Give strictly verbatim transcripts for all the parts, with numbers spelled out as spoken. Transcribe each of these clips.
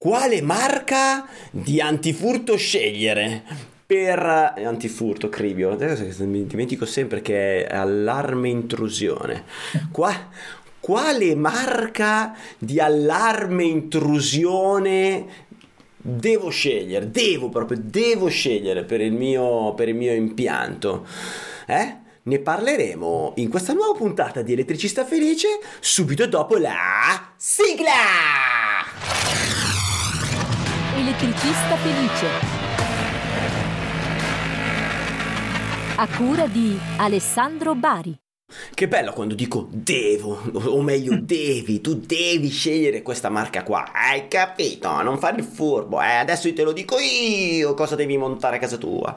Quale marca di antifurto scegliere? Per antifurto, cribio, mi dimentico sempre che è allarme intrusione. Qua, quale marca di allarme intrusione devo scegliere? Devo proprio, devo scegliere per il mio, per il mio impianto. Eh? Ne parleremo in questa nuova puntata di Elettricista Felice, subito dopo la sigla! Elettricista Felice, a cura di Alessandro Bari. Che bello quando dico devo, o meglio devi, tu devi scegliere questa marca qua, hai capito? Non fare il furbo, eh? Adesso io te lo dico io cosa devi montare a casa tua.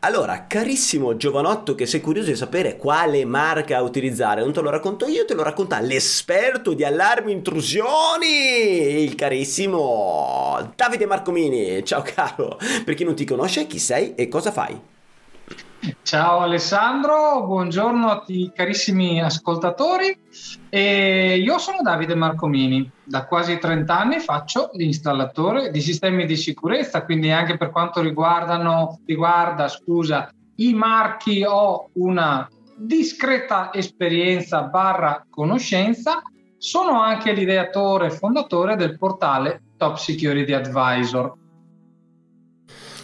Allora, carissimo giovanotto che sei curioso di sapere quale marca utilizzare, non te lo racconto io, te lo racconta l'esperto di allarmi intrusioni, il carissimo Davide Marcomini. Ciao caro, per chi non ti conosce, chi sei e cosa fai? Ciao Alessandro, buongiorno a tutti carissimi ascoltatori. E io sono Davide Marcomini, da quasi trenta anni faccio l'installatore di sistemi di sicurezza, quindi anche per quanto riguardano, riguarda scusa, i marchi ho una discreta esperienza barra conoscenza. Sono anche l'ideatore e fondatore del portale Top Security Advisor.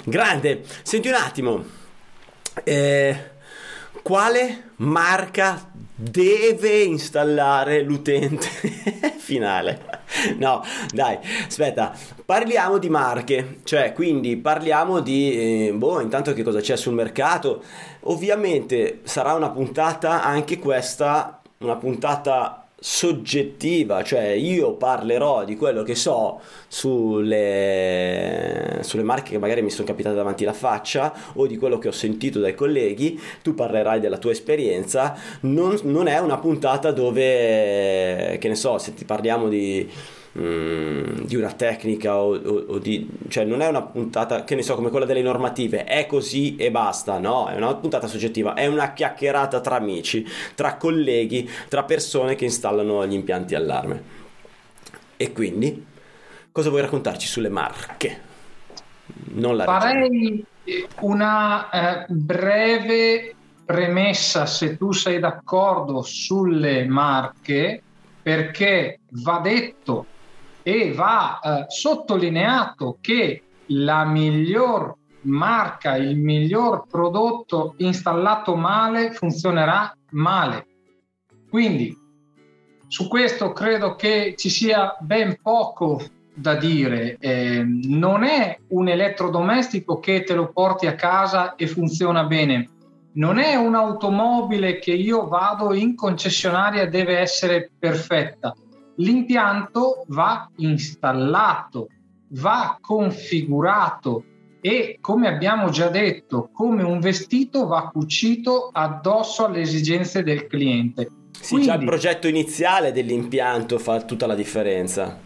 Grande, senti un attimo. Eh, quale marca deve installare l'utente finale? No, dai, aspetta, parliamo di marche, cioè quindi parliamo di, eh, boh, intanto che cosa c'è sul mercato. Ovviamente sarà una puntata anche questa, una puntata soggettiva, cioè io parlerò di quello che so sulle, sulle marche che magari mi sono capitate davanti la faccia o di quello che ho sentito dai colleghi, tu parlerai della tua esperienza. Non, non è una puntata dove, che ne so, se ti parliamo di di una tecnica o, o, o di, cioè non è una puntata che ne so come quella delle normative, è così e basta, no, è una puntata soggettiva, è una chiacchierata tra amici, tra colleghi, tra persone che installano gli impianti allarme. E quindi cosa vuoi raccontarci sulle marche? Non la farei una eh, breve premessa, se tu sei d'accordo, sulle marche, perché va detto e va eh, sottolineato che la miglior marca, il miglior prodotto installato male funzionerà male. Quindi su questo credo che ci sia ben poco da dire. Eh, non è un elettrodomestico che te lo porti a casa e funziona bene. Non è un'automobile che io vado in concessionaria e deve essere perfetta. L'impianto va installato, va configurato e, come abbiamo già detto, come un vestito va cucito addosso alle esigenze del cliente. Sì, quindi, già il progetto iniziale dell'impianto fa tutta la differenza.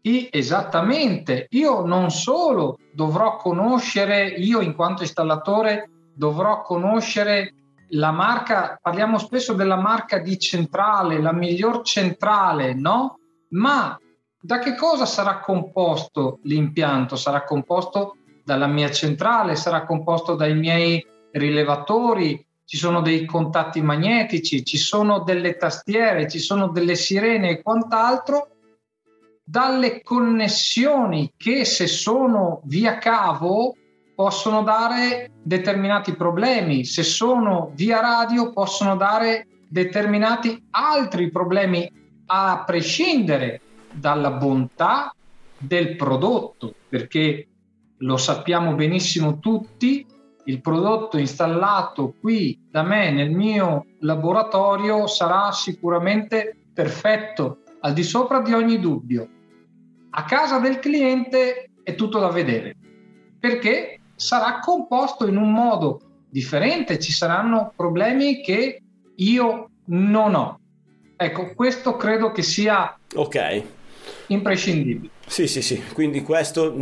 Sì, esattamente. Io non solo dovrò conoscere, io in quanto installatore, dovrò conoscere la marca, parliamo spesso della marca di centrale, la miglior centrale, no? Ma da che cosa sarà composto l'impianto? Sarà composto dalla mia centrale, sarà composto dai miei rilevatori, ci sono dei contatti magnetici, ci sono delle tastiere, ci sono delle sirene e quant'altro, dalle connessioni che, se sono via cavo, possono dare determinati problemi, se sono via radio possono dare determinati altri problemi, a prescindere dalla bontà del prodotto, perché lo sappiamo benissimo tutti, il prodotto installato qui da me nel mio laboratorio sarà sicuramente perfetto, al di sopra di ogni dubbio. A casa del cliente è tutto da vedere, perché sarà composto in un modo differente, ci saranno problemi che io non ho. Ecco, questo credo che sia ok, imprescindibile. Sì, sì, sì, quindi questo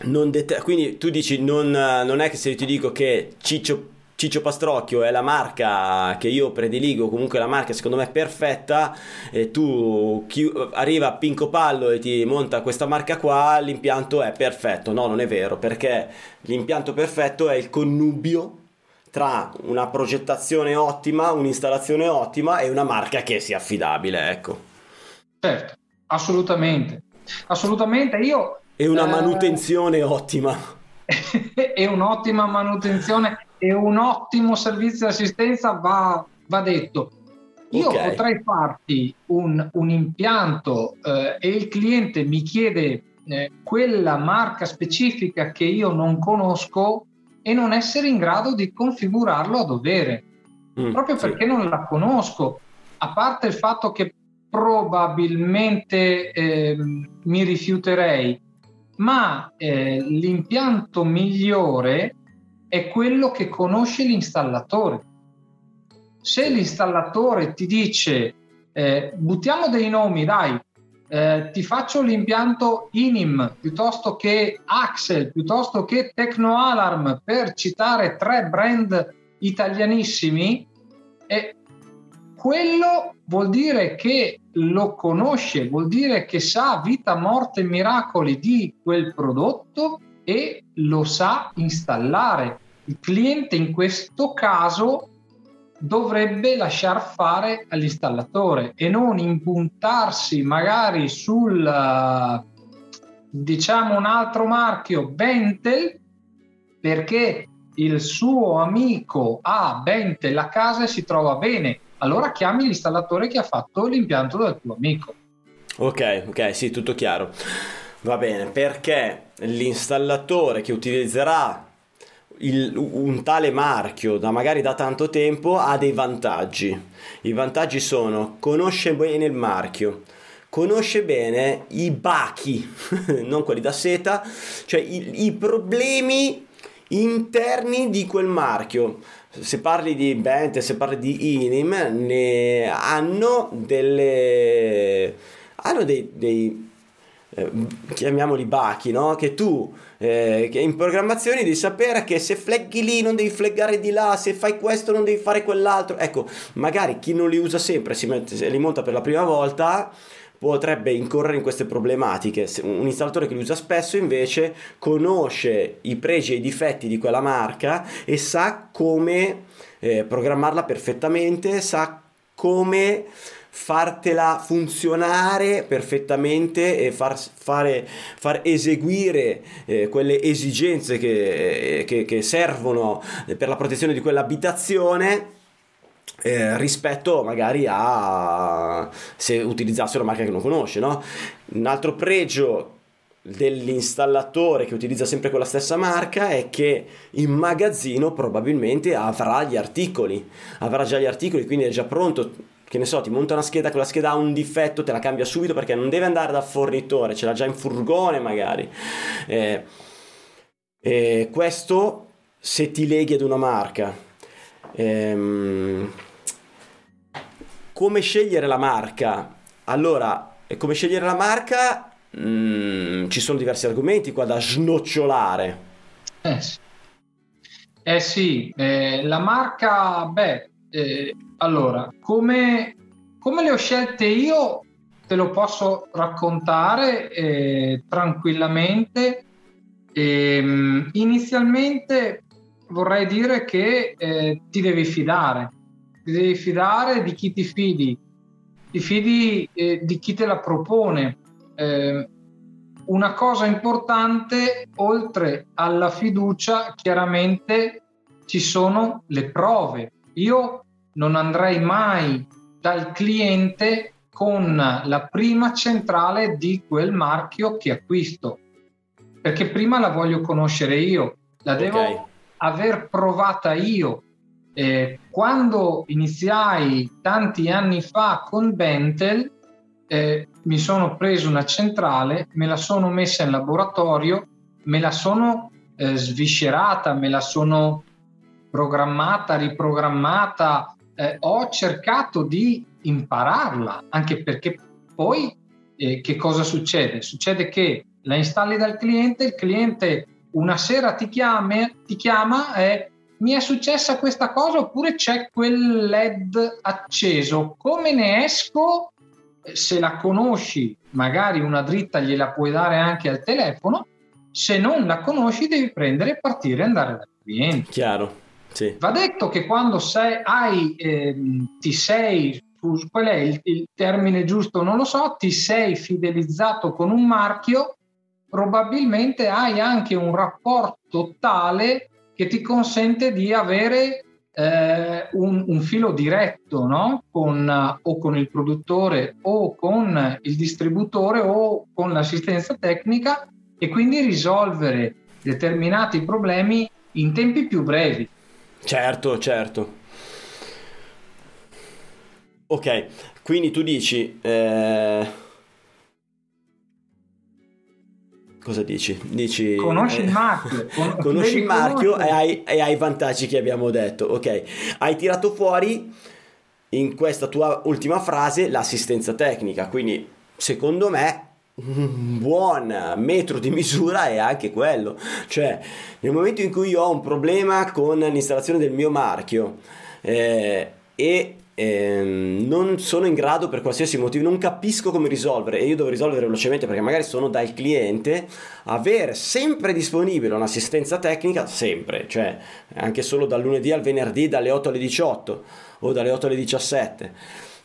non det- quindi tu dici non, non è che se io ti dico che Ciccio Ciccio Pastrocchio è la marca che io prediligo, comunque la marca secondo me è perfetta, e tu chi, arriva Pinco Pallo e ti monta questa marca qua, l'impianto è perfetto. No, non è vero, perché l'impianto perfetto è il connubio tra una progettazione ottima, un'installazione ottima e una marca che sia affidabile, ecco. Certo, assolutamente, assolutamente. Io e una eh... manutenzione ottima e un'ottima manutenzione e un ottimo servizio di assistenza va, va detto. Io okay. potrei farti un, un impianto eh, e il cliente mi chiede eh, quella marca specifica che io non conosco e non essere in grado di configurarlo a dovere, mm, proprio sì. perché non la conosco, a parte il fatto che probabilmente eh, mi rifiuterei, ma eh, l'impianto migliore è quello che conosce l'installatore. Se l'installatore ti dice eh, buttiamo dei nomi, dai, eh, ti faccio l'impianto Inim piuttosto che Axel piuttosto che Tecnoalarm, per citare tre brand italianissimi, e quello vuol dire che lo conosce, vuol dire che sa vita, morte e miracoli di quel prodotto e lo sa installare. Il cliente in questo caso dovrebbe lasciar fare all'installatore e non impuntarsi magari sul, diciamo, un altro marchio, Bentel, perché il suo amico ha Bentel a casa e si trova bene. Allora chiami l'installatore che ha fatto l'impianto del tuo amico. Ok, ok, sì, tutto chiaro. Va bene, perché l'installatore che utilizzerà il, un tale marchio da magari da tanto tempo ha dei vantaggi. I vantaggi sono: conosce bene il marchio, conosce bene i bachi, non quelli da seta, cioè i, i problemi interni di quel marchio. Se parli di Bentel, se parli di Inim, ne hanno delle hanno dei, dei eh, chiamiamoli bachi, no? Che tu eh, che in programmazione devi sapere che se fleghi lì non devi fleggare di là, se fai questo non devi fare quell'altro. Ecco, magari chi non li usa sempre, si mette, se li monta per la prima volta, potrebbe incorrere in queste problematiche. Un installatore che li usa spesso invece conosce i pregi e i difetti di quella marca e sa come eh, programmarla perfettamente, sa come fartela funzionare perfettamente e far, fare, far eseguire eh, quelle esigenze che, eh, che, che servono per la protezione di quell'abitazione. Eh, rispetto magari a se utilizzasse una marca che non conosce, no? Un altro pregio dell'installatore che utilizza sempre quella stessa marca è che in magazzino probabilmente avrà gli articoli, avrà già gli articoli, quindi è già pronto. Che ne so, ti monta una scheda, quella scheda ha un difetto, te la cambia subito perché non deve andare dal fornitore, ce l'ha già in furgone magari. Eh, eh, questo se ti leghi ad una marca. Ehm, come scegliere la marca? Allora, come scegliere la marca? Mm, ci sono diversi argomenti qua da snocciolare. Eh sì, eh sì eh, la marca, beh, eh, allora, come, come le ho scelte io te lo posso raccontare eh, tranquillamente. Eh, inizialmente vorrei dire che eh, ti devi fidare, ti devi fidare di chi ti fidi, ti fidi eh, di chi te la propone. Eh, una cosa importante, oltre alla fiducia, chiaramente ci sono le prove. Io non andrei mai dal cliente con la prima centrale di quel marchio che acquisto, perché prima la voglio conoscere io, la devo okay. aver provata io. Eh, quando iniziai tanti anni fa con Bentel, eh, mi sono preso una centrale, me la sono messa in laboratorio, me la sono eh, sviscerata, me la sono programmata, riprogrammata, eh, ho cercato di impararla, anche perché poi eh, che cosa succede? Succede che la installi dal cliente, il cliente una sera ti chiama, ti chiama e mi è successa questa cosa oppure c'è quel LED acceso, come ne esco? Se la conosci, magari una dritta gliela puoi dare anche al telefono, se non la conosci devi prendere, partire e andare dal cliente. Chiaro, sì. Va detto che quando sei, hai, eh, ti sei, qual è il, il termine giusto, non lo so, ti sei fidelizzato con un marchio, probabilmente hai anche un rapporto tale che ti consente di avere eh, un, un filo diretto, no? Con, o con il produttore o con il distributore o con l'assistenza tecnica, e quindi risolvere determinati problemi in tempi più brevi. Certo, certo. Ok, quindi tu dici... Eh... Cosa dici? Dici conosci il marchio, con... conosci il marchio e hai, e hai i vantaggi che abbiamo detto. Ok, hai tirato fuori in questa tua ultima frase l'assistenza tecnica, quindi secondo me un buon metro di misura è anche quello, cioè nel momento in cui io ho un problema con l'installazione del mio marchio eh, e Eh, non sono in grado, per qualsiasi motivo non capisco come risolvere, e io devo risolvere velocemente perché magari sono dal cliente, avere sempre disponibile un'assistenza tecnica, sempre, cioè anche solo dal lunedì al venerdì dalle otto alle diciotto o dalle otto alle diciassette,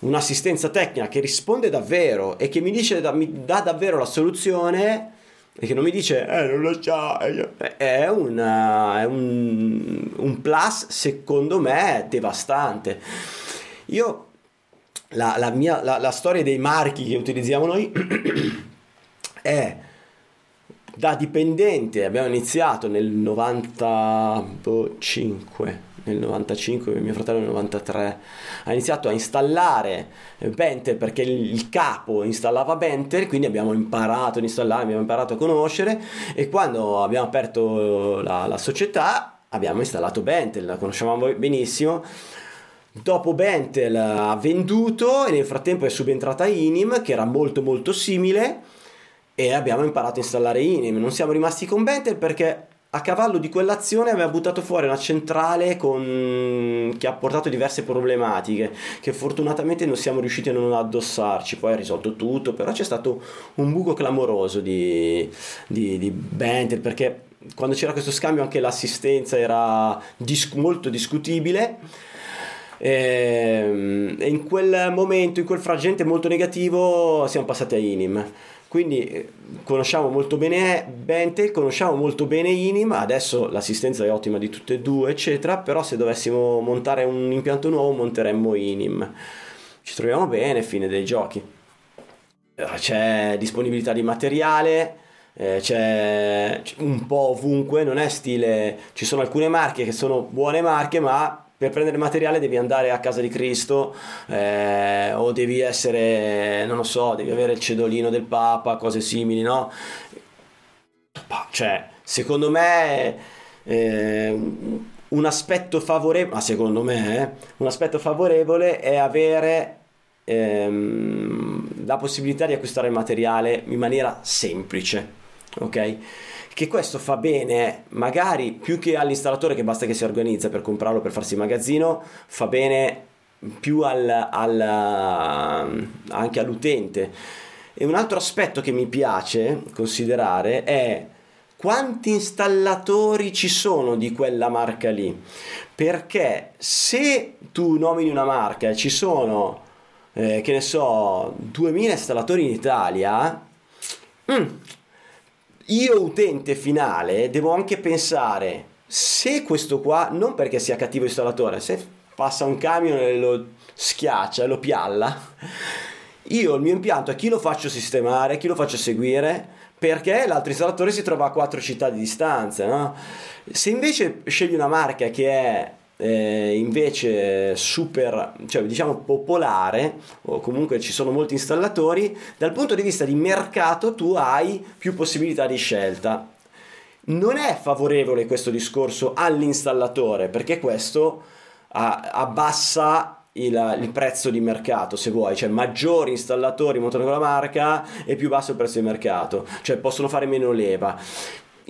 un'assistenza tecnica che risponde davvero e che mi dice, mi dà davvero la soluzione, e che non mi dice eh non lo so, è, una, è un, un plus secondo me devastante. Io la, la mia la, la storia dei marchi che utilizziamo noi è da dipendente. Abbiamo iniziato nel novantacinque, nel novantacinque, mio fratello nel novantatré ha iniziato a installare Bentel perché il capo installava Bentel, quindi abbiamo imparato ad installare, abbiamo imparato a conoscere, e quando abbiamo aperto la, la società abbiamo installato Bentel, la conoscevamo benissimo. Dopo Bentel ha venduto e nel frattempo è subentrata Inim, che era molto molto simile, e abbiamo imparato a installare Inim. Non siamo rimasti con Bentel perché a cavallo di quell'azione aveva buttato fuori una centrale con... che ha portato diverse problematiche che fortunatamente non siamo riusciti a non addossarci. Poi ha risolto tutto, però c'è stato un buco clamoroso di, di, di Bentel, perché quando c'era questo scambio anche l'assistenza era dis- molto discutibile. E in quel momento, in quel frangente molto negativo, siamo passati a Inim, quindi conosciamo molto bene Bentel, conosciamo molto bene Inim, adesso l'assistenza è ottima di tutte e due eccetera, però se dovessimo montare un impianto nuovo monteremmo Inim. Ci troviamo bene, fine dei giochi, c'è disponibilità di materiale, c'è un po' ovunque, non è stile, ci sono alcune marche che sono buone marche ma per prendere materiale devi andare a Casa di Cristo, eh, o devi essere, non lo so, devi avere il cedolino del Papa, cose simili, no? Cioè, secondo me eh, un aspetto favorevole, ma secondo me eh, un aspetto favorevole è avere ehm, la possibilità di acquistare il materiale in maniera semplice, ok? Che questo fa bene magari più che all'installatore, che basta che si organizza per comprarlo, per farsi il magazzino, fa bene più al, al, anche all'utente. E un altro aspetto che mi piace considerare è quanti installatori ci sono di quella marca lì, perché se tu nomini una marca e ci sono eh, che ne so duemila installatori in Italia, mm, io utente finale devo anche pensare, se questo qua, non perché sia cattivo installatore, se passa un camion e lo schiaccia, lo pialla, io il mio impianto a chi lo faccio sistemare, a chi lo faccio seguire, perché l'altro installatore si trova a quattro città di distanza, no? Se invece scegli una marca che è eh, invece super, cioè diciamo popolare, o comunque ci sono molti installatori, dal punto di vista di mercato tu hai più possibilità di scelta. Non è favorevole questo discorso all'installatore, perché questo ah, abbassa il, il prezzo di mercato, se vuoi, cioè maggiori installatori montano con la marca e più basso il prezzo di mercato, cioè possono fare meno leva.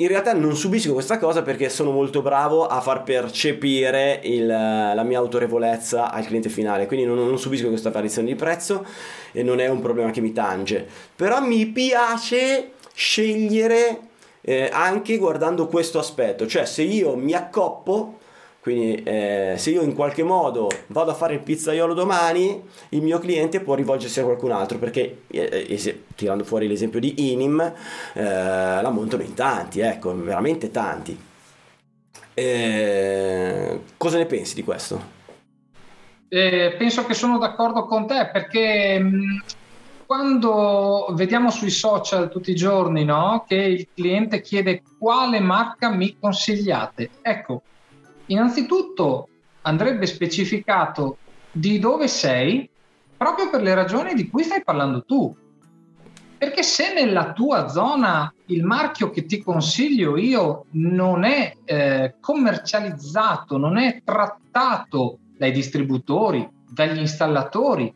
in realtà non subisco questa cosa perché sono molto bravo a far percepire il, la mia autorevolezza al cliente finale, quindi non, non subisco questa variazione di prezzo e non è un problema che mi tange. Però mi piace scegliere eh, anche guardando questo aspetto, cioè se io mi accoppo, quindi eh, se io in qualche modo vado a fare il pizzaiolo domani, il mio cliente può rivolgersi a qualcun altro, perché eh, eh, tirando fuori l'esempio di Inim, eh, la montano in tanti, ecco, veramente tanti. Eh, cosa ne pensi di questo? Eh, penso che sono d'accordo con te, perché mh, quando vediamo sui social tutti i giorni, no, che il cliente chiede quale marca mi consigliate, ecco, innanzitutto andrebbe specificato di dove sei, proprio per le ragioni di cui stai parlando tu. Perché se nella tua zona il marchio che ti consiglio io non è eh, commercializzato, non è trattato dai distributori, dagli installatori,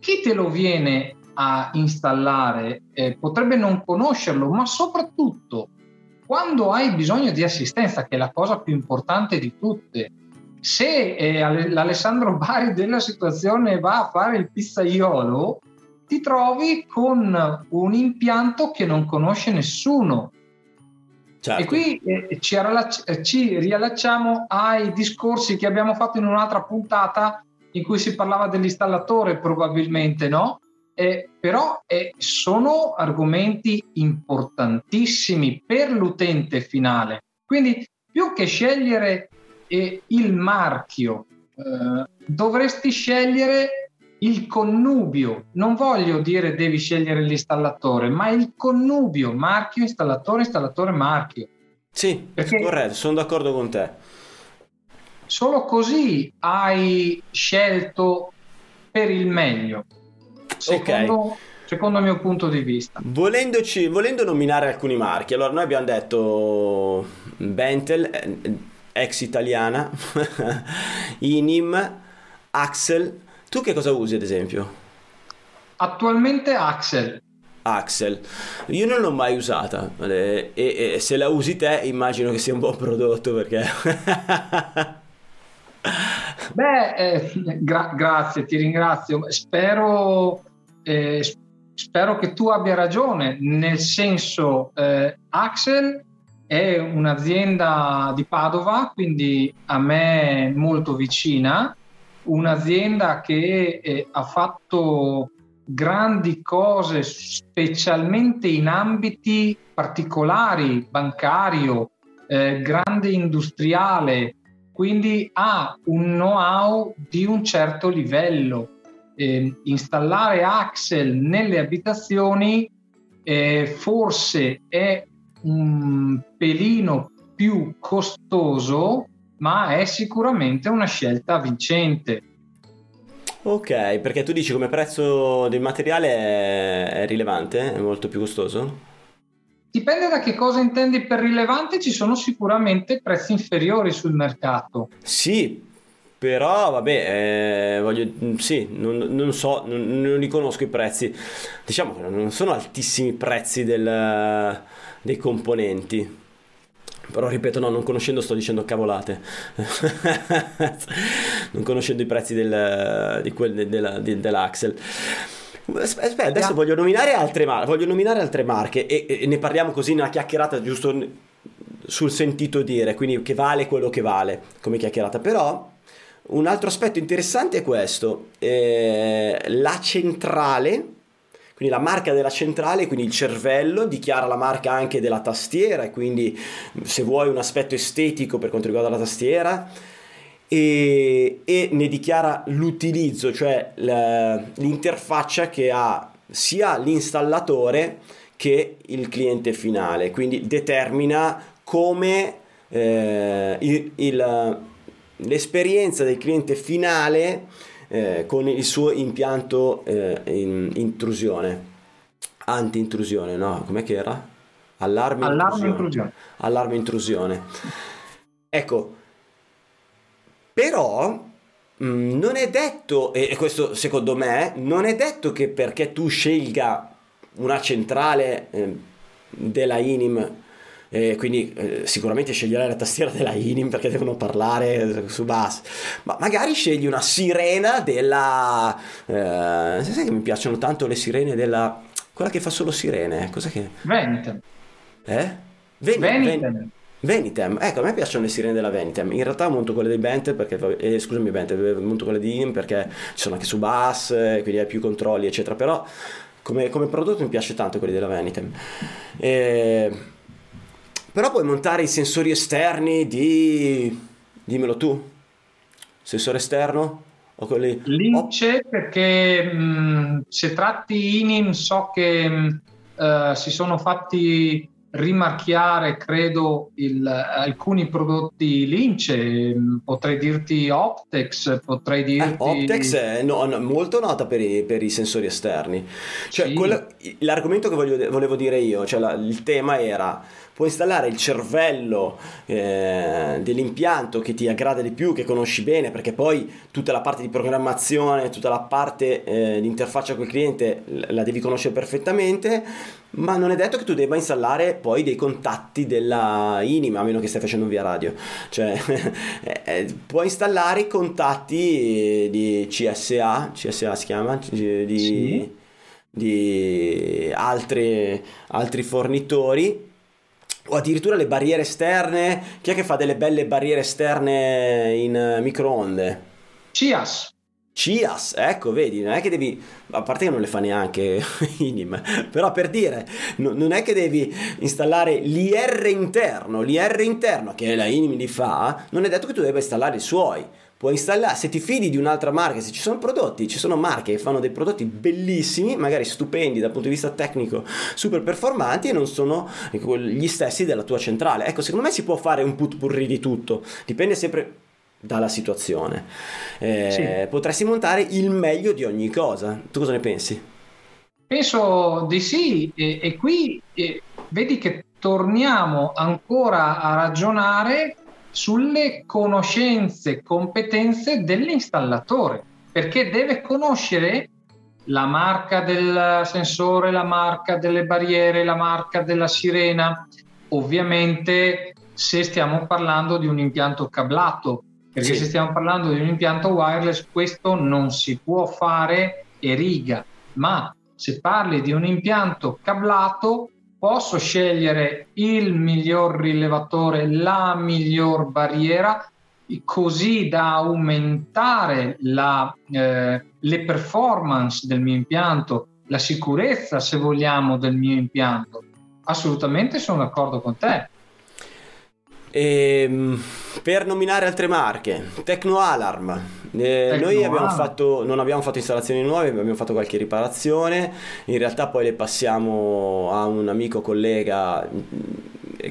chi te lo viene a installare eh, potrebbe non conoscerlo, ma soprattutto quando hai bisogno di assistenza, che è la cosa più importante di tutte, se eh, l'Alessandro Bari della situazione va a fare il pizzaiolo, ti trovi con un impianto che non conosce nessuno. Certo. E qui eh, ci, riallacci- ci riallacciamo ai discorsi che abbiamo fatto in un'altra puntata in cui si parlava dell'installatore, probabilmente, no? Eh, però eh, sono argomenti importantissimi per l'utente finale, quindi più che scegliere eh, il marchio eh, dovresti scegliere il connubio. Non voglio dire devi scegliere l'installatore, ma il connubio marchio installatore installatore marchio. Sì, perché corretto, sono d'accordo con te. Solo così hai scelto per il meglio. Secondo, okay. Secondo il mio punto di vista, volendoci, volendo nominare alcuni marchi, allora noi abbiamo detto Bentel, ex italiana, Inim, Axel. Tu che cosa usi ad esempio? Attualmente Axel. Axel, io non l'ho mai usata e, e se la usi te immagino che sia un buon prodotto, perché... Beh, eh, gra- grazie, ti ringrazio. Spero, eh, spero che tu abbia ragione, nel senso eh, Axel è un'azienda di Padova, quindi a me molto vicina, un'azienda che eh, ha fatto grandi cose, specialmente in ambiti particolari, bancario, eh, grande industriale, quindi ha un know-how di un certo livello. Eh, installare Axel nelle abitazioni eh, forse è un pelino più costoso, ma è sicuramente una scelta vincente. Ok, perché tu dici come prezzo del materiale è, è rilevante, è molto più costoso? Dipende da che cosa intendi per rilevante, ci sono sicuramente prezzi inferiori sul mercato. Sì, però vabbè, eh, voglio, sì, non, non so, non, non riconosco i prezzi. Diciamo che non sono altissimi i prezzi del, dei componenti. Però ripeto, no, non conoscendo sto dicendo cavolate. Non conoscendo i prezzi del, di quel, della, dell'Axel. Aspetta, adesso voglio nominare altre marche, voglio nominare altre marche e, e ne parliamo così in una chiacchierata giusto sul sentito dire, quindi che vale quello che vale come chiacchierata. Però un altro aspetto interessante è questo, eh, la centrale, quindi la marca della centrale, quindi il cervello, dichiara la marca anche della tastiera, e quindi se vuoi un aspetto estetico per quanto riguarda la tastiera, E, e ne dichiara l'utilizzo, cioè la, l'interfaccia che ha sia l'installatore che il cliente finale, quindi determina come eh, il, il, l'esperienza del cliente finale eh, con il suo impianto eh, in, intrusione, anti-intrusione, no? Com'è che era? Allarme, allarme intrusione. intrusione. Allarme intrusione. Ecco. Però non è detto, e questo secondo me, non è detto che perché tu scelga una centrale della Inim eh, quindi eh, sicuramente sceglierai la tastiera della Inim perché devono parlare su bass, ma magari scegli una sirena della eh, sai che mi piacciono tanto le sirene della, quella che fa solo sirene, cosa che Venitem eh? Ven- Venitem Ven- Venitem, ecco, a me piacciono le sirene della Venitem, in realtà monto quelle dei Bentel perché, eh, scusami Bentel, monto quelle di Inim perché ci sono anche su bus, eh, quindi hai più controlli eccetera, però come, come prodotto mi piace tanto quelli della Venitem, eh, però puoi montare i sensori esterni di, dimmelo tu, sensore esterno? O quelli... Lì oh. c'è perché mh, se tratti Inim so che mh, uh, si sono fatti rimarchiare credo il, alcuni prodotti Lince, potrei dirti Optex, potrei dirti eh, Optex è no, no, molto nota per i, per i sensori esterni, cioè sì. quello, l'argomento che voglio, volevo dire io, cioè la, il tema era puoi installare il cervello eh, dell'impianto che ti aggrada di più, che conosci bene, perché poi tutta la parte di programmazione, tutta la parte eh, di interfaccia col cliente la devi conoscere perfettamente, ma non è detto che tu debba installare poi dei contatti della Inim, a meno che stai facendo via radio, cioè puoi installare i contatti di C S A, C S A si chiama, di, sì. di altri, altri fornitori, o addirittura le barriere esterne. Chi è che fa delle belle barriere esterne in microonde? Cias. Cias, ecco, vedi, non è che devi, a parte che non le fa neanche Inim, però per dire, no, non è che devi installare l'I R interno, l'I R interno che la Inim li fa, non è detto che tu debba installare i suoi. Puoi installare, se ti fidi di un'altra marca, se ci sono prodotti, ci sono marche che fanno dei prodotti bellissimi, magari stupendi dal punto di vista tecnico, super performanti, e non sono gli stessi della tua centrale. Ecco, secondo me si può fare un putpurri di tutto, dipende sempre dalla situazione. Eh, sì. Potresti montare il meglio di ogni cosa. Tu cosa ne pensi? Penso di sì, e, e qui e, vedi che torniamo ancora a ragionare sulle conoscenze, competenze dell'installatore, perché deve conoscere la marca del sensore, la marca delle barriere, la marca della sirena, ovviamente se stiamo parlando di un impianto cablato, perché sì. se stiamo parlando di un impianto wireless questo non si può fare e riga, ma se parli di un impianto cablato posso scegliere il miglior rilevatore, la miglior barriera, così da aumentare la, eh, le performance del mio impianto, la sicurezza, se vogliamo, del mio impianto. Assolutamente sono d'accordo con te. E, per nominare altre marche, Tecnoalarm. Eh, noi abbiamo fatto, non abbiamo fatto installazioni nuove, abbiamo fatto qualche riparazione, in realtà poi le passiamo a un amico collega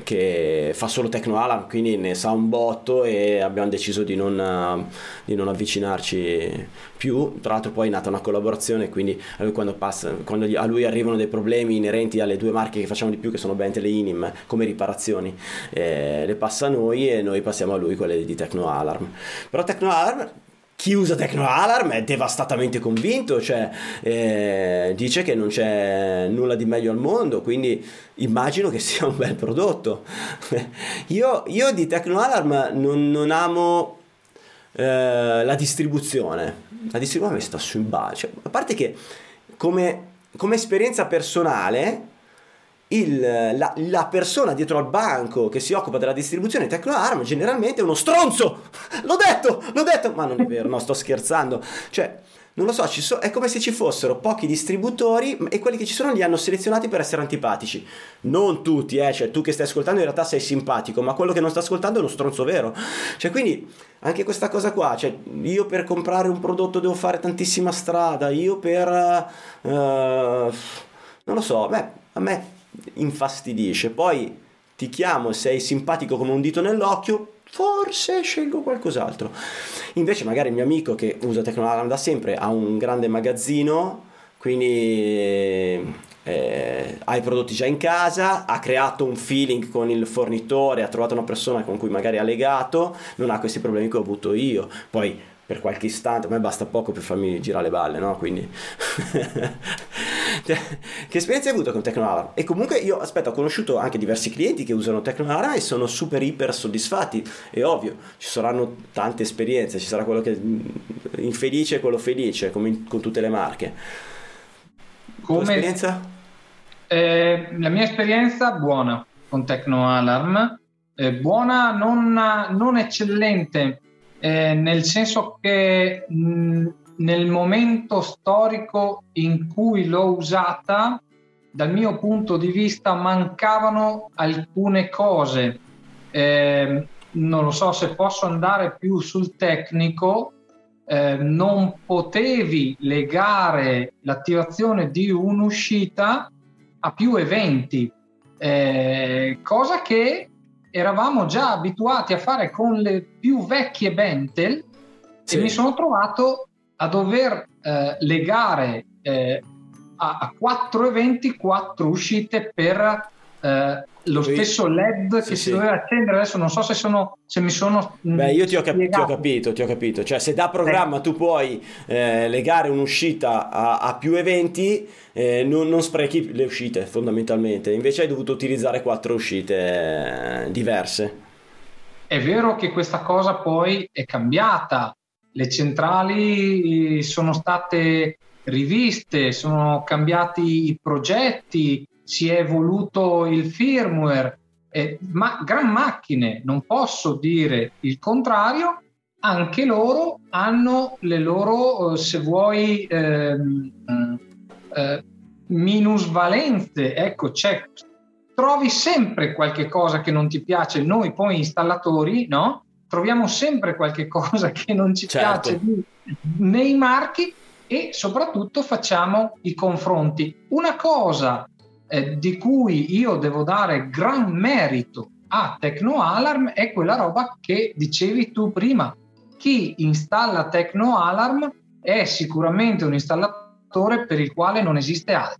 che fa solo Tecnoalarm, quindi ne sa un botto, e abbiamo deciso di non, di non avvicinarci più. Tra l'altro poi è nata una collaborazione, quindi quando, passa, quando a lui arrivano dei problemi inerenti alle due marche che facciamo di più, che sono Bentel e Inim, come riparazioni, eh, le passa a noi e noi passiamo a lui quelle di Tecnoalarm. Però Tecnoalarm, chi usa Tecnoalarm è devastatamente convinto, cioè eh, dice che non c'è nulla di meglio al mondo, quindi immagino che sia un bel prodotto. io, io di Tecnoalarm non, non amo eh, la distribuzione, la distribuzione sta sui bar, cioè, a parte che come, come esperienza personale il, la, la persona dietro al banco che si occupa della distribuzione Tecnoalarm generalmente è uno stronzo. L'ho detto, l'ho detto, ma non è vero, no, sto scherzando. Cioè, non lo so, ci so, è come se ci fossero pochi distributori e quelli che ci sono li hanno selezionati per essere antipatici. Non tutti, eh, cioè tu che stai ascoltando in realtà sei simpatico, ma quello che non sta ascoltando è uno stronzo vero. Cioè, quindi anche questa cosa qua, cioè io per comprare un prodotto devo fare tantissima strada, io per uh, non lo so, beh, a me infastidisce. Poi ti chiamo, sei simpatico come un dito nell'occhio, forse scelgo qualcos'altro. Invece magari il mio amico che usa Tecnoalarm da sempre ha un grande magazzino, quindi eh, ha i prodotti già in casa, ha creato un feeling con il fornitore, ha trovato una persona con cui magari ha legato, non ha questi problemi che ho avuto io. Poi per qualche istante, a me basta poco per farmi girare le balle, no? Quindi Che esperienza hai avuto con Tecnoalarm? E comunque io, aspetta, ho conosciuto anche diversi clienti che usano Tecnoalarm e sono super iper soddisfatti. È ovvio, ci saranno tante esperienze, ci sarà quello che infelice e quello felice, come in, con tutte le marche. Come esperienza? Eh, la mia esperienza buona con Tecnoalarm, eh, buona non, non eccellente, eh, nel senso che mh, nel momento storico in cui l'ho usata, dal mio punto di vista mancavano alcune cose. Eh, non lo so se posso andare più sul tecnico. Eh, non potevi legare l'attivazione di un'uscita a più eventi, eh, cosa che eravamo già abituati a fare con le più vecchie Bentel, sì. E mi sono trovato a dover eh, legare eh, a, a quattro eventi quattro uscite per eh, lo stesso LED che sì, si sì. doveva accendere. Adesso non so se sono se mi sono beh io ti ho, cap- ti ho capito ti ho capito cioè se da programma tu puoi eh, legare un'uscita a, a più eventi, eh, non, non sprechi le uscite fondamentalmente. Invece hai dovuto utilizzare quattro uscite eh, diverse. È vero che questa cosa poi è cambiata, le centrali sono state riviste, sono cambiati i progetti, si è evoluto il firmware, eh, ma gran macchine, non posso dire il contrario, anche loro hanno le loro, eh, se vuoi, eh, eh, minusvalenze. Ecco, c'è, trovi sempre qualche cosa che non ti piace. Noi poi installatori, no? Troviamo sempre qualche cosa che non ci certo. piace nei marchi, e soprattutto facciamo i confronti. Una cosa Eh, di cui io devo dare gran merito a Tecnoalarm è quella roba che dicevi tu prima. Chi installa Tecnoalarm è sicuramente un installatore per il quale non esiste altro.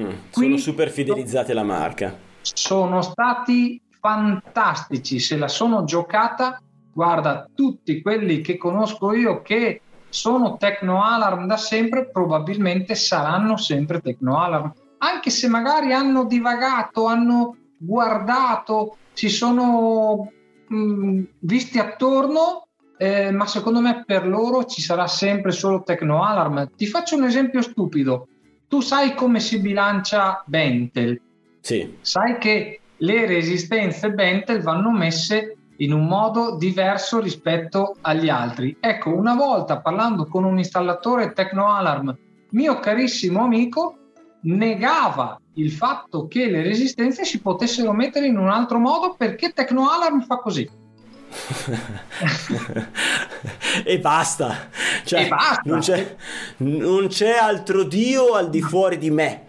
Mm, sono super fidelizzate la marca. Sono stati fantastici, se la sono giocata. Guarda, tutti quelli che conosco io che sono Tecnoalarm da sempre probabilmente saranno sempre Tecnoalarm, anche se magari hanno divagato, hanno guardato, si sono mh, visti attorno, eh, ma secondo me per loro ci sarà sempre solo Tecnoalarm. Ti faccio un esempio stupido. Tu sai come si bilancia Bentel. Sì. Sai che le resistenze Bentel vanno messe in un modo diverso rispetto agli altri. Ecco, una volta parlando con un installatore Tecnoalarm, mio carissimo amico, negava il fatto che le resistenze si potessero mettere in un altro modo perché Tecnoalarm fa così e basta, cioè, e basta. Non c'è, non c'è altro dio al di fuori di me.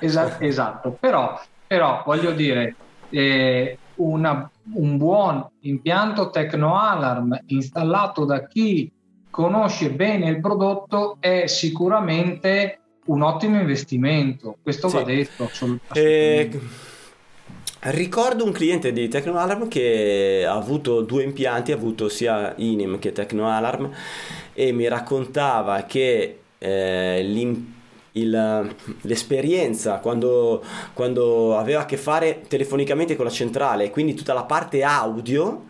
Esatto, esatto. Però, però voglio dire, eh, una, un buon impianto Tecnoalarm installato da chi conosce bene il prodotto è sicuramente un ottimo investimento, questo sì. va detto assolutamente. Eh, ricordo un cliente di Tecnoalarm che ha avuto due impianti, ha avuto sia Inim che Tecnoalarm, e mi raccontava che eh, il, l'esperienza quando, quando aveva a che fare telefonicamente con la centrale, quindi tutta la parte audio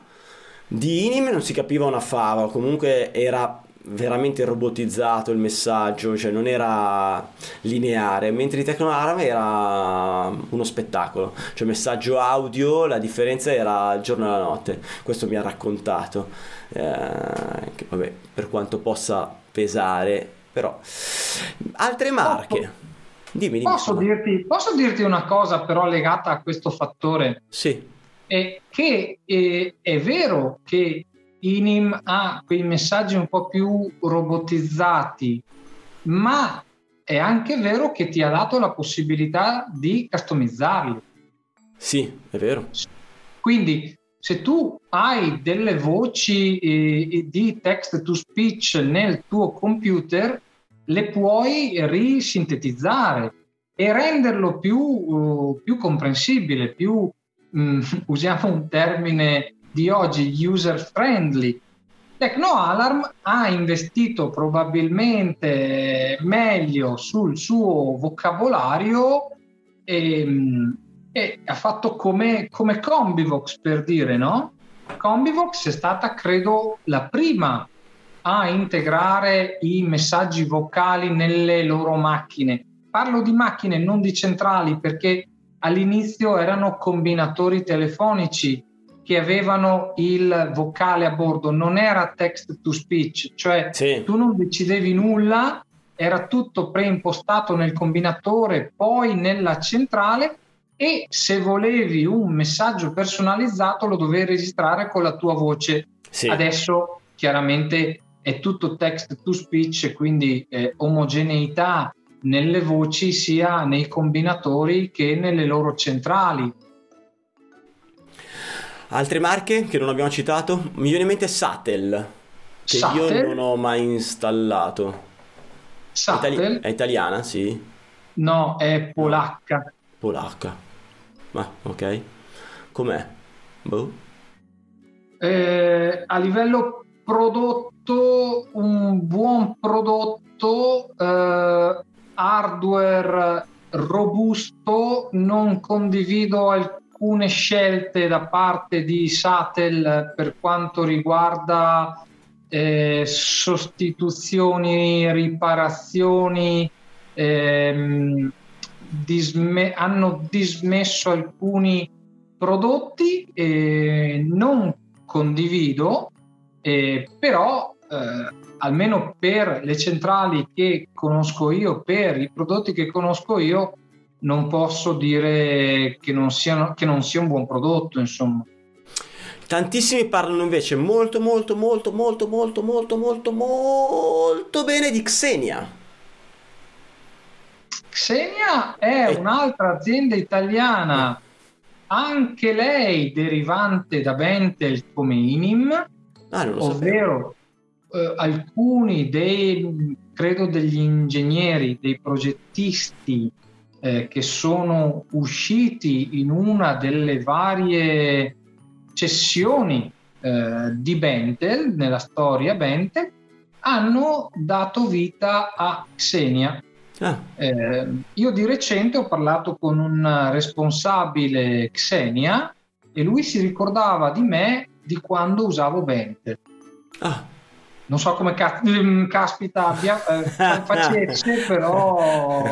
di Inim non si capiva una fava, o comunque era veramente robotizzato il messaggio, cioè non era lineare, mentre di Tecnoalarm era uno spettacolo, cioè messaggio audio, la differenza era il giorno e la notte. Questo mi ha raccontato, eh, che vabbè, per quanto possa pesare, però altre marche posso, dimmi, dimmi posso, dirti, posso dirti una cosa però legata a questo fattore, sì, è che è, è vero che Inim ha quei messaggi un po' più robotizzati, ma è anche vero che ti ha dato la possibilità di customizzarli. Sì, è vero. Quindi se tu hai delle voci eh, di text to speech nel tuo computer, le puoi risintetizzare e renderlo più, eh, più comprensibile, più mh, usiamo un termine di oggi, user friendly, Tecnoalarm ha investito probabilmente meglio sul suo vocabolario e, e ha fatto come, come Combivox, per dire, no? Combivox è stata, credo, la prima a integrare i messaggi vocali nelle loro macchine. Parlo di macchine, non di centrali, perché all'inizio erano combinatori telefonici che avevano il vocale a bordo, non era text to speech, cioè sì. Tu non decidevi nulla, era tutto preimpostato nel combinatore, poi nella centrale, e se volevi un messaggio personalizzato lo dovevi registrare con la tua voce. Sì. Adesso chiaramente è tutto text to speech, quindi eh, omogeneità nelle voci sia nei combinatori che nelle loro centrali. Altre marche che non abbiamo citato? Mi viene in mente Satel, che Satel. Io non ho mai installato. Satel. Itali- è italiana, sì? No, è polacca. Polacca. Ma, ok. Com'è? Boh. Eh, a livello prodotto, un buon prodotto, eh, hardware robusto, non condivido alcun Alcune scelte da parte di Satel per quanto riguarda eh, sostituzioni, riparazioni, ehm, disme- hanno dismesso alcuni prodotti e non condivido, eh, però eh, almeno per le centrali che conosco io, per i prodotti che conosco io, non posso dire che non siano, che non sia un buon prodotto, insomma. Tantissimi parlano invece molto molto molto molto molto molto molto molto bene di Xenia. Xenia è e... un'altra azienda italiana, anche lei derivante da Bentel come Inim, ah, non lo ovvero eh, alcuni dei, credo, degli ingegneri, dei progettisti Eh, che sono usciti in una delle varie cessioni eh, di Bentel, nella storia Bentel, hanno dato vita a Xenia. Ah. Eh, io di recente ho parlato con un responsabile Xenia e lui si ricordava di me di quando usavo Bentel. Ah. Non so come cas- caspita abbia eh, facesse, però...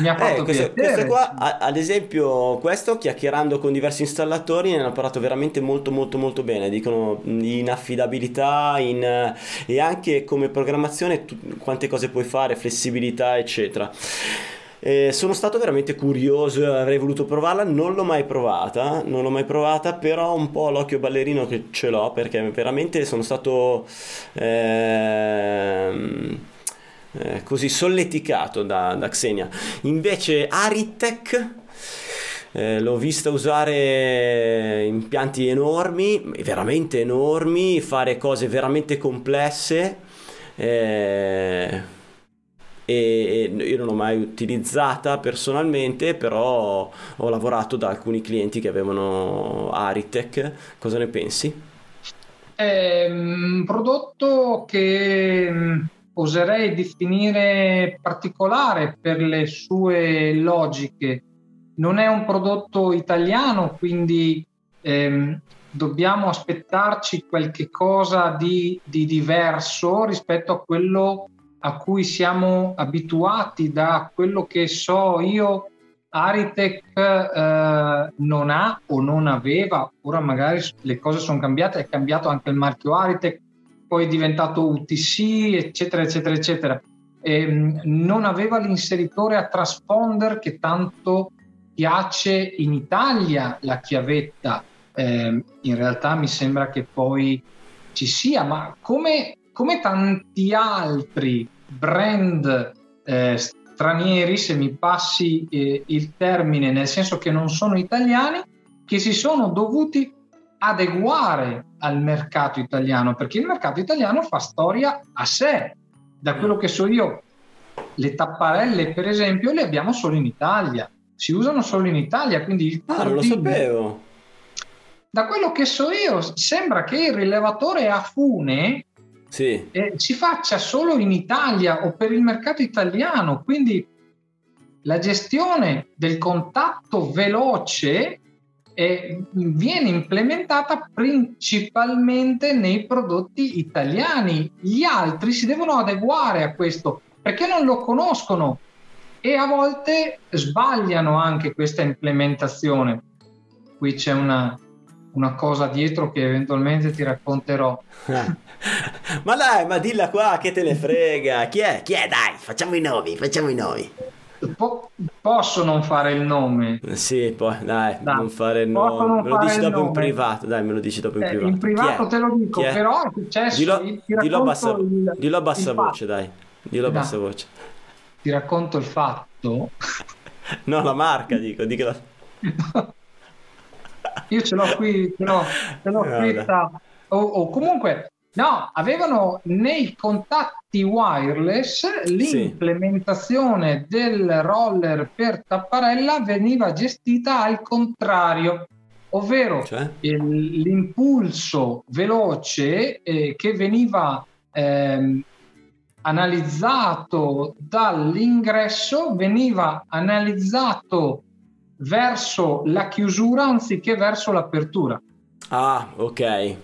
Mi ha fatto eh, questo, questo qua, ad esempio, questo chiacchierando con diversi installatori ne hanno parlato veramente molto molto molto bene, dicono in affidabilità, in, e anche come programmazione tu, quante cose puoi fare, flessibilità eccetera. Eh, sono stato veramente curioso, avrei voluto provarla, non l'ho mai provata, non l'ho mai provata, però un po' l'occhio ballerino che ce l'ho, perché veramente sono stato... Ehm, Eh, così solleticato da, da Xenia. Invece Aritech eh, l'ho vista usare impianti enormi, veramente enormi, fare cose veramente complesse, eh, e io non l'ho mai utilizzata personalmente, però ho lavorato da alcuni clienti che avevano Aritech. Cosa ne pensi? È un prodotto che oserei definire particolare per le sue logiche. Non è un prodotto italiano, quindi ehm, dobbiamo aspettarci qualche cosa di, di diverso rispetto a quello a cui siamo abituati. Da quello che so io, Aritech eh, non ha o non aveva, ora magari le cose sono cambiate, è cambiato anche il marchio Aritech, poi è diventato U T C, eccetera, eccetera, eccetera. E non aveva l'inseritore a transponder che tanto piace in Italia, la chiavetta. Eh, in realtà mi sembra che poi ci sia, ma come, come tanti altri brand eh, stranieri, se mi passi eh, il termine, nel senso che non sono italiani, che si sono dovuti adeguare al mercato italiano, perché il mercato italiano fa storia a sé. Da quello che so io, le tapparelle per esempio le abbiamo solo in Italia, si usano solo in Italia, quindi il ah, non lo sapevo. da quello che so io sembra che il rilevatore a fune sì. eh, si faccia solo in Italia o per il mercato italiano, quindi la gestione del contatto veloce eh, viene implementata principalmente nei prodotti italiani. Gli altri si devono adeguare a questo perché non lo conoscono e a volte sbagliano anche questa implementazione. Qui c'è una una cosa dietro che eventualmente ti racconterò. Ma dai, ma dilla qua, che te ne frega, chi è? Chi è? Dai, facciamo i nomi, facciamo i nomi. Po- posso non fare il nome? Sì, poi dai, dai, non fare il nome. Me lo dici dopo nome. in privato, dai, me lo dici dopo in eh, privato. In privato te lo dico, però è successo. Dillo a bassa, il, dillo a bassa voce, dai. Dillo a bassa voce. Ti racconto il fatto. No, la marca, dico, dico la... Io ce l'ho qui, ce l'ho, ce l'ho scritta. O, o comunque, no, avevano nei contatti wireless l'implementazione sì. del roller per tapparella veniva gestita al contrario, ovvero cioè? il, l'impulso veloce eh, che veniva eh, analizzato dall'ingresso veniva analizzato verso la chiusura anziché verso l'apertura. Ah, ok.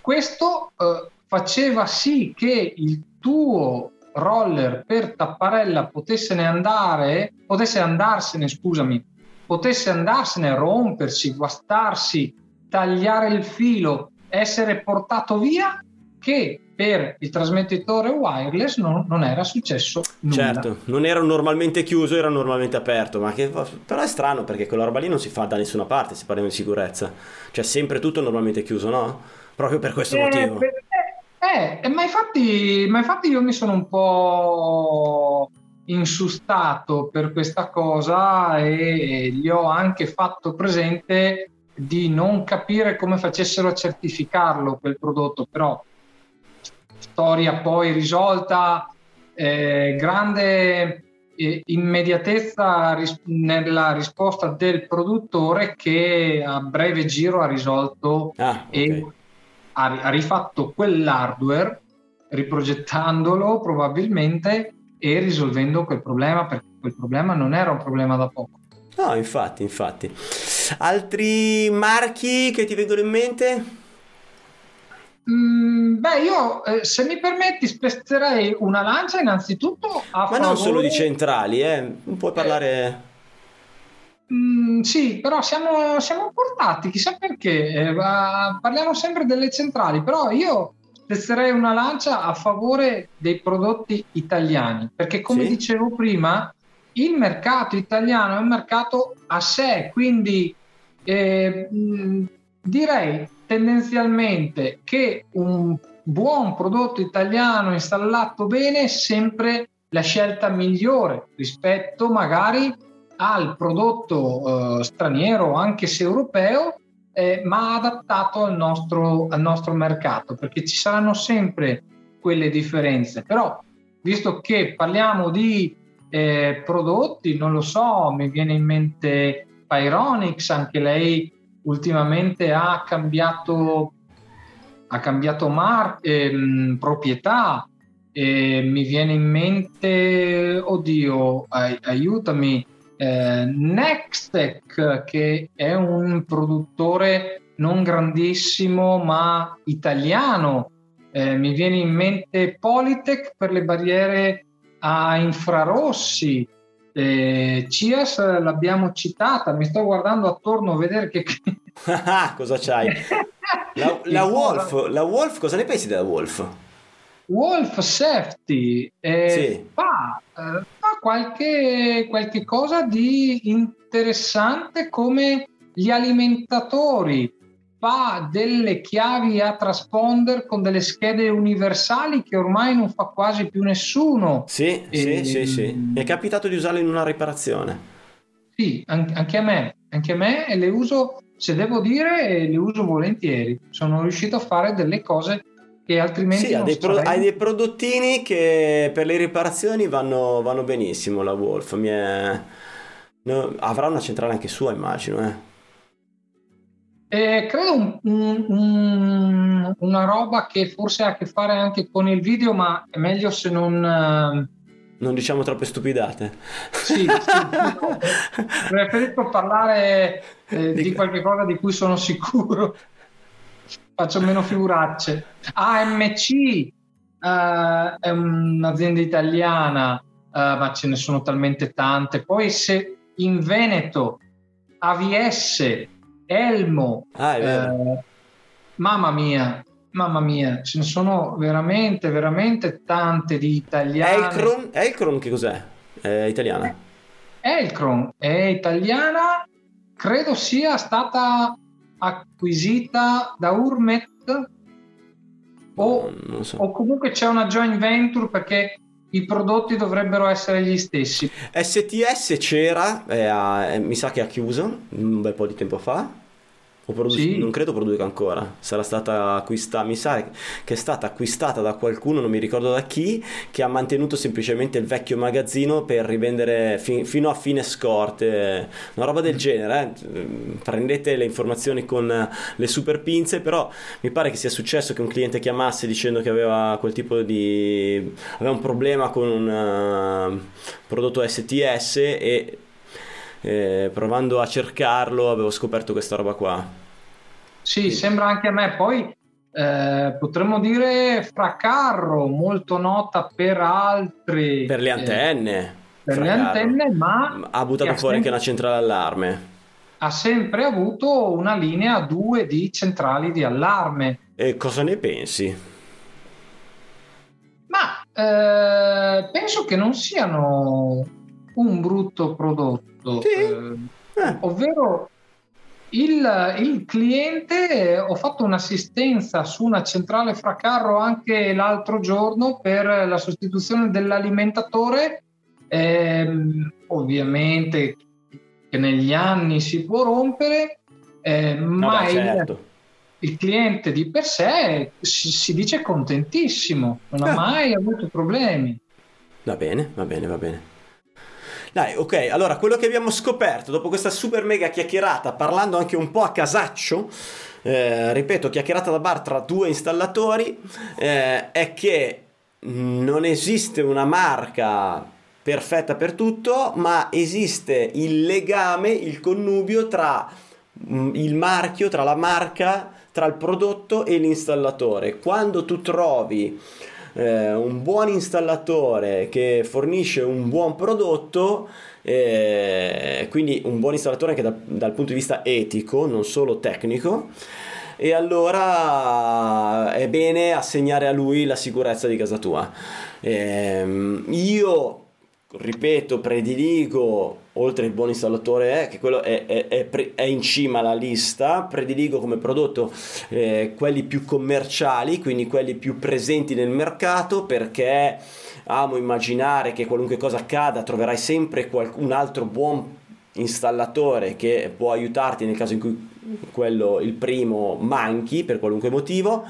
Questo eh, faceva sì che il tuo roller per tapparella potesse andare, potesse andarsene, scusami, potesse andarsene, rompersi, guastarsi, tagliare il filo, essere portato via, che per il trasmettitore wireless non, non era successo nulla. Certo, non era normalmente chiuso, era normalmente aperto, ma che, però è strano perché quella roba lì non si fa da nessuna parte se parliamo di sicurezza, cioè sempre tutto normalmente chiuso, no? Proprio per questo eh, motivo. Eh, eh ma, infatti, ma infatti io mi sono un po' insustato per questa cosa e gli ho anche fatto presente di non capire come facessero a certificarlo quel prodotto, però... Storia poi risolta, eh, grande eh, immediatezza ris- nella risposta del produttore che a breve giro ha risolto ah, e okay. ha, ha rifatto quell'hardware riprogettandolo probabilmente e risolvendo quel problema, perché quel problema non era un problema da poco. No, infatti, infatti. Altri marchi che ti vengono in mente? Mm, beh, io eh, se mi permetti spezzerei una lancia innanzitutto a ma favore... non solo di centrali, eh. Non puoi parlare eh, mm, sì, però siamo, siamo portati chissà perché eh, ma parliamo sempre delle centrali, però io spezzerei una lancia a favore dei prodotti italiani perché come sì? dicevo prima il mercato italiano è un mercato a sé, quindi eh, mh, direi tendenzialmente che un buon prodotto italiano installato bene è sempre la scelta migliore rispetto magari al prodotto eh, straniero, anche se europeo, eh, ma adattato al nostro, al nostro mercato, perché ci saranno sempre quelle differenze. Però, visto che parliamo di eh, prodotti, non lo so, mi viene in mente Pyronix, anche lei ultimamente ha cambiato ha cambiato mar- ehm, proprietà, eh, mi viene in mente, oddio, ai- aiutami, eh, Nextec, che è un produttore non grandissimo ma italiano, eh, mi viene in mente Politec per le barriere a infrarossi, Eh, Cias l'abbiamo citata, mi sto guardando attorno a vedere che ah, cosa c'hai. La, la Wolf, la Wolf, cosa ne pensi della Wolf? Wolf Safety eh, sì. fa, eh, fa qualche, qualche cosa di interessante come gli alimentatori, fa delle chiavi a trasponder con delle schede universali che ormai non fa quasi più nessuno. Sì, e... sì, sì, sì. Mi è capitato di usarle in una riparazione. Sì, anche a me, anche a me, e le uso, se devo dire, le uso volentieri. Sono riuscito a fare delle cose che altrimenti sì, non dei pro- hai dei prodottini che per le riparazioni vanno, vanno benissimo, la Wolf. Mi è... no, avrà una centrale anche sua, immagino, eh. Eh, credo un, un, un, una roba che forse ha a che fare anche con il video, ma è meglio se non... Non diciamo troppe stupidate. Sì, sì no. Preferisco parlare eh, di qualche cosa di cui sono sicuro. Faccio meno figuracce. A M C eh, è un'azienda italiana, eh, ma ce ne sono talmente tante. Poi se in Veneto, A V S, Elmo, ah, eh, mamma mia, mamma mia, ce ne sono veramente, veramente tante di italiane. Elkron, Elkron che cos'è? È italiana? Elkron è italiana, credo sia stata acquisita da Urmet o, non so. O comunque c'è una joint venture perché... i prodotti dovrebbero essere gli stessi. S T S c'era, eh, eh, mi sa che ha chiuso un bel po' di tempo fa, o produce, sì. Non credo produca ancora, sarà stata acquistata, mi sa che è stata acquistata da qualcuno, non mi ricordo da chi, che ha mantenuto semplicemente il vecchio magazzino per rivendere fi- fino a fine scorte, una roba del genere, eh. Prendete le informazioni con le super pinze, però mi pare che sia successo che un cliente chiamasse dicendo che aveva quel tipo di aveva un problema con un uh, prodotto S T S e Eh, provando a cercarlo avevo scoperto questa roba qua. Sì, sì. Sembra anche a me. Poi eh, potremmo dire Fracarro, molto nota per altri, per le antenne, eh, per Fracarro. Le antenne, ma ha buttato fuori sempre... anche una centrale allarme, ha sempre avuto una linea due di centrali di allarme. E cosa ne pensi? Ma eh, penso che non siano un brutto prodotto. Sì. Eh, eh. Ovvero il, il cliente, ho fatto un'assistenza su una centrale Fracarro anche l'altro giorno per la sostituzione dell'alimentatore, eh, ovviamente che negli anni si può rompere, eh, no, ma beh, certo. il, il cliente di per sé si, si dice contentissimo, non eh. ha mai avuto problemi. Va bene, va bene, va bene. Dai, ok, allora quello che abbiamo scoperto dopo questa super mega chiacchierata, parlando anche un po' a casaccio, eh, ripeto, chiacchierata da bar tra due installatori, eh, è che non esiste una marca perfetta per tutto, ma esiste il legame, il connubio tra il marchio, tra la marca, tra il prodotto e l'installatore. Quando tu trovi Eh, un buon installatore che fornisce un buon prodotto, eh, quindi un buon installatore anche da, dal punto di vista etico, non solo tecnico, e allora è bene assegnare a lui la sicurezza di casa tua. Eh, io ripeto, prediligo, oltre il buon installatore è, che quello è, è, è, pre, è in cima alla lista, prediligo come prodotto eh, quelli più commerciali, quindi quelli più presenti nel mercato, perché amo immaginare che qualunque cosa accada troverai sempre qualcun altro buon installatore che può aiutarti nel caso in cui quello, il primo, manchi per qualunque motivo.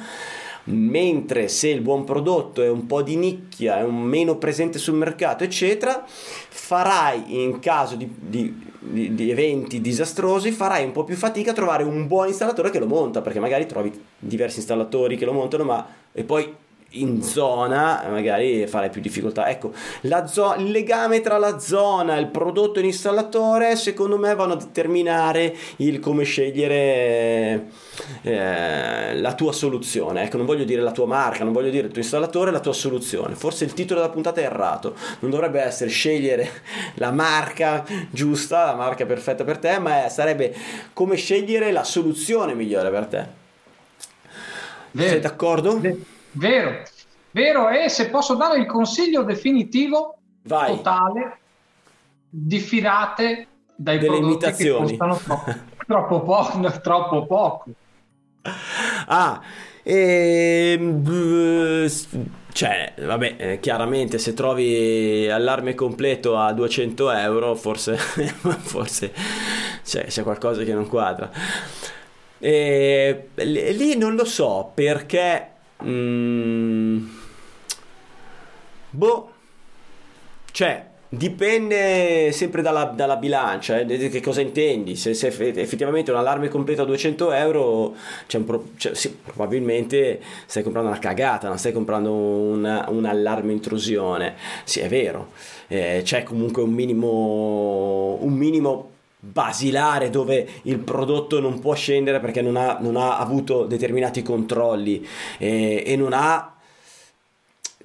Mentre se il buon prodotto è un po' di nicchia, è un meno presente sul mercato eccetera, farai in caso di, di, di, di eventi disastrosi, farai un po' più fatica a trovare un buon installatore che lo monta, perché magari trovi diversi installatori che lo montano, ma e poi in zona magari farai più difficoltà. Ecco, la zo- il legame tra la zona, il prodotto e l'installatore secondo me vanno a determinare il come scegliere eh, la tua soluzione. Ecco, non voglio dire la tua marca, non voglio dire il tuo installatore, la tua soluzione. Forse il titolo della puntata è errato, non dovrebbe essere scegliere la marca giusta, la marca perfetta per te, ma sarebbe come scegliere la soluzione migliore per te. Vero. Sei d'accordo? Vero. Vero, vero. E se posso dare il consiglio definitivo, vai. Totale, diffidate dai delle prodotti imitazioni che costano poco, troppo poco, troppo poco. Ah, e... cioè, vabbè, eh, chiaramente se trovi allarme completo a duecento euro, forse, forse cioè, c'è qualcosa che non quadra. E... lì non lo so perché. Mm. Boh, cioè Dipende sempre dalla, dalla bilancia, eh, che cosa intendi. Se, se effettivamente un allarme completo a duecento euro, c'è un pro, c'è, sì, probabilmente stai comprando una cagata, non stai comprando una, un allarme intrusione. Sì, è vero, eh, c'è comunque un minimo, un minimo basilare dove il prodotto non può scendere perché non ha, non ha avuto determinati controlli, eh, e non ha...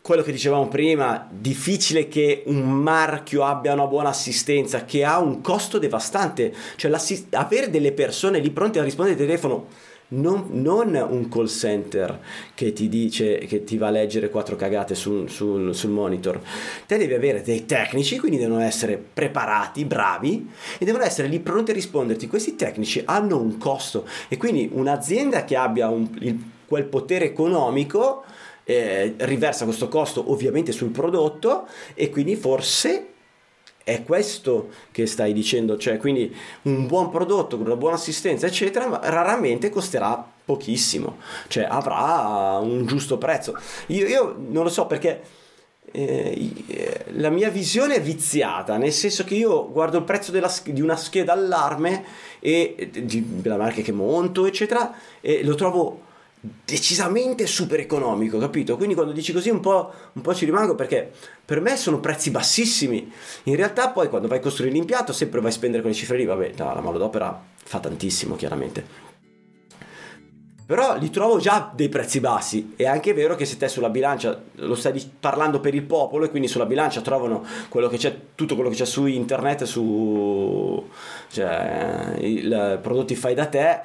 Quello che dicevamo prima, difficile che un marchio abbia una buona assistenza, che ha un costo devastante, cioè avere delle persone lì pronte a rispondere al telefono, non, non un call center che ti dice, che ti va a leggere quattro cagate sul, sul, sul monitor. Te devi avere dei tecnici, quindi devono essere preparati, bravi, e devono essere lì pronti a risponderti. Questi tecnici hanno un costo, e quindi un'azienda che abbia un, il, quel potere economico, Eh, riversa questo costo ovviamente sul prodotto, e quindi forse è questo che stai dicendo, cioè quindi un buon prodotto con una buona assistenza eccetera, ma raramente costerà pochissimo, cioè avrà un giusto prezzo. Io, io non lo so perché eh, la mia visione è viziata, nel senso che io guardo il prezzo della, di una scheda allarme e di, della marca che monto eccetera, e lo trovo decisamente super economico, capito? Quindi quando dici così un po', un po' ci rimango, perché per me sono prezzi bassissimi. In realtà poi quando vai a costruire l'impianto sempre vai a spendere quelle cifre lì, vabbè, no, la manodopera fa tantissimo chiaramente, però li trovo già dei prezzi bassi. È anche vero che se te sulla bilancia lo stai parlando per il popolo, e quindi sulla bilancia trovano quello che c'è, tutto quello che c'è su internet, su, cioè, il, prodotti fai da te.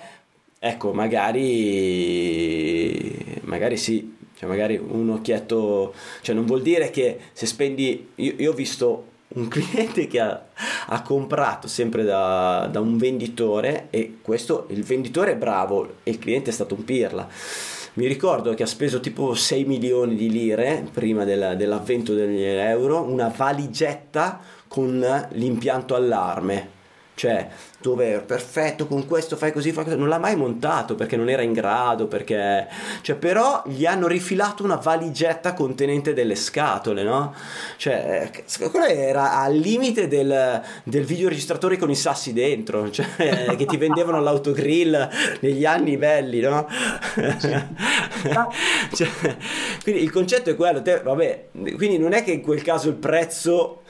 Ecco, magari magari sì, cioè magari un occhietto, cioè non vuol dire che se spendi... Io, io ho visto un cliente che ha, ha comprato sempre da, da un venditore, e questo, il venditore è bravo e il cliente è stato un pirla. Mi ricordo che ha speso tipo sei milioni di lire prima della, dell'avvento degli euro, una valigetta con l'impianto allarme, cioè dove perfetto, con questo fai così, fai così, non l'ha mai montato perché non era in grado, perché, cioè, però gli hanno rifilato una valigetta contenente delle scatole, no? Cioè quello era al limite del, del videoregistratore con i sassi dentro, cioè che ti vendevano all'autogrill negli anni belli, no? Cioè, quindi il concetto è quello, te, vabbè, quindi non è che in quel caso il prezzo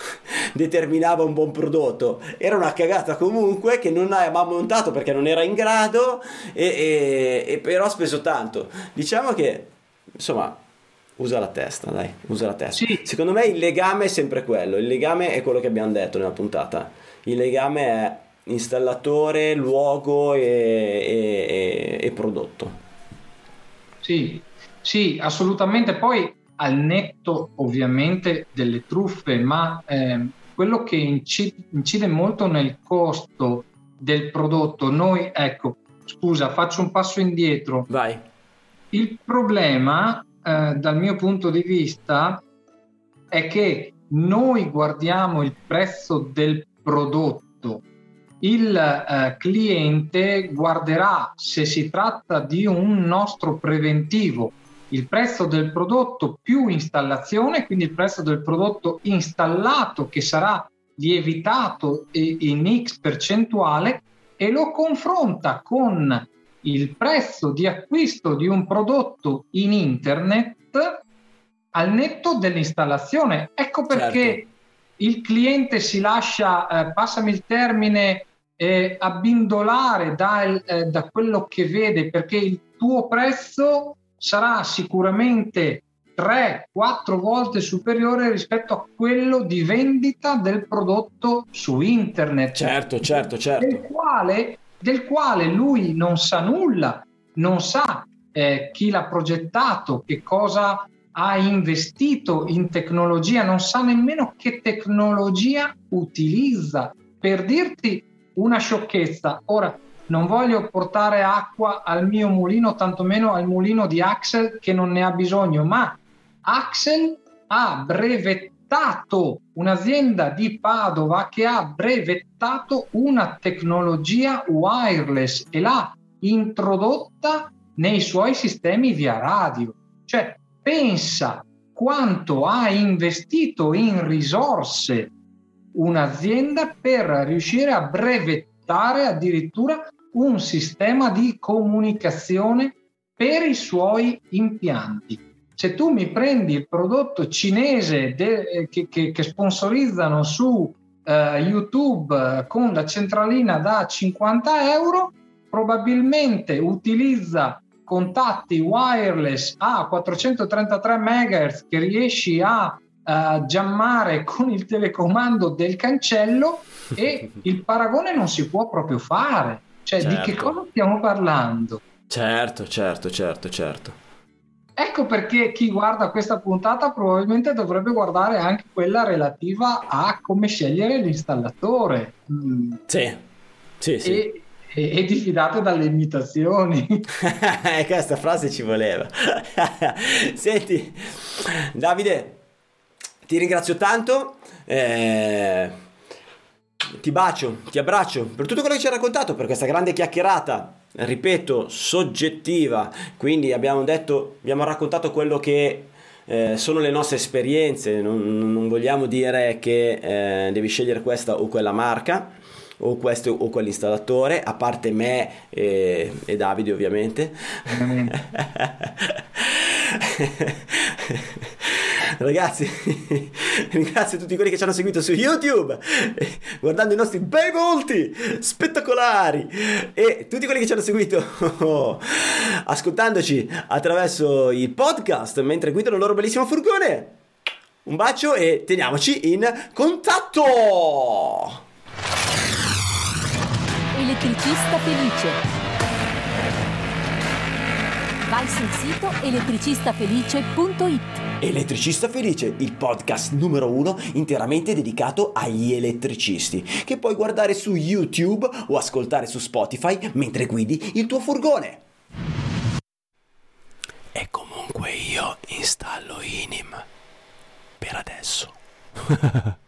determinava un buon prodotto, era una cagata comunque che non aveva montato perché non era in grado, e, e, e però ha speso tanto. Diciamo che insomma usa la testa, dai, usa la testa. Sì. Secondo me il legame è sempre quello, il legame è quello che abbiamo detto nella puntata, il legame è installatore, luogo e, e, e, e prodotto. Sì, sì, assolutamente. Poi al netto ovviamente delle truffe, ma eh, quello che incide, incide molto nel costo del prodotto. Noi, ecco, scusa, faccio un passo indietro. Vai. Il problema, eh, dal mio punto di vista, è che noi guardiamo il prezzo del prodotto. Il eh, cliente guarderà, se si tratta di un nostro preventivo, il prezzo del prodotto più installazione, quindi il prezzo del prodotto installato che sarà lievitato in X percentuale, e lo confronta con il prezzo di acquisto di un prodotto in internet al netto dell'installazione. Ecco perché, certo, il cliente si lascia, eh, passami il termine, eh, abbindolare da, il, eh, da quello che vede, perché il tuo prezzo sarà sicuramente tre quattro volte superiore rispetto a quello di vendita del prodotto su internet. Certo, certo, certo. Del quale, del quale lui non sa nulla, non sa eh, chi l'ha progettato, che cosa ha investito in tecnologia, non sa nemmeno che tecnologia utilizza. Per dirti una sciocchezza, ora non voglio portare acqua al mio mulino, tantomeno al mulino di Axel che non ne ha bisogno, ma Axel ha brevettato, un'azienda di Padova che ha brevettato una tecnologia wireless e l'ha introdotta nei suoi sistemi via radio. Cioè pensa quanto ha investito in risorse un'azienda per riuscire a brevettare addirittura un sistema di comunicazione per i suoi impianti. Se tu mi prendi il prodotto cinese de, che, che, che sponsorizzano su eh, YouTube con la centralina da cinquanta euro, probabilmente utilizza contatti wireless a quattrocentotrentatré megahertz che riesci a eh, giammare con il telecomando del cancello, e il paragone non si può proprio fare. Cioè, certo. Di che cosa stiamo parlando? Certo, certo, certo, certo. Ecco perché chi guarda questa puntata probabilmente dovrebbe guardare anche quella relativa a come scegliere l'installatore. Sì, sì, sì. E, e, e diffidate dalle imitazioni. Questa frase ci voleva. Senti, Davide, ti ringrazio tanto. Eh... Ti bacio, ti abbraccio per tutto quello che ci hai raccontato, per questa grande chiacchierata, ripeto, soggettiva. Quindi abbiamo detto, abbiamo raccontato quello che eh, sono le nostre esperienze, non, non vogliamo dire che eh, devi scegliere questa o quella marca o questo o quell'installatore, a parte me e, e Davide ovviamente. Ragazzi, ringrazio tutti quelli che ci hanno seguito su YouTube, guardando i nostri bei volti spettacolari, e tutti quelli che ci hanno seguito oh, ascoltandoci attraverso il podcast mentre guidano il loro bellissimo furgone. Un bacio e teniamoci in contatto. Elettricista Felice. Vai sul sito elettricista felice punto it. Elettricista Felice, il podcast numero uno interamente dedicato agli elettricisti, che puoi guardare su YouTube o ascoltare su Spotify mentre guidi il tuo furgone. E comunque io installo Inim per adesso.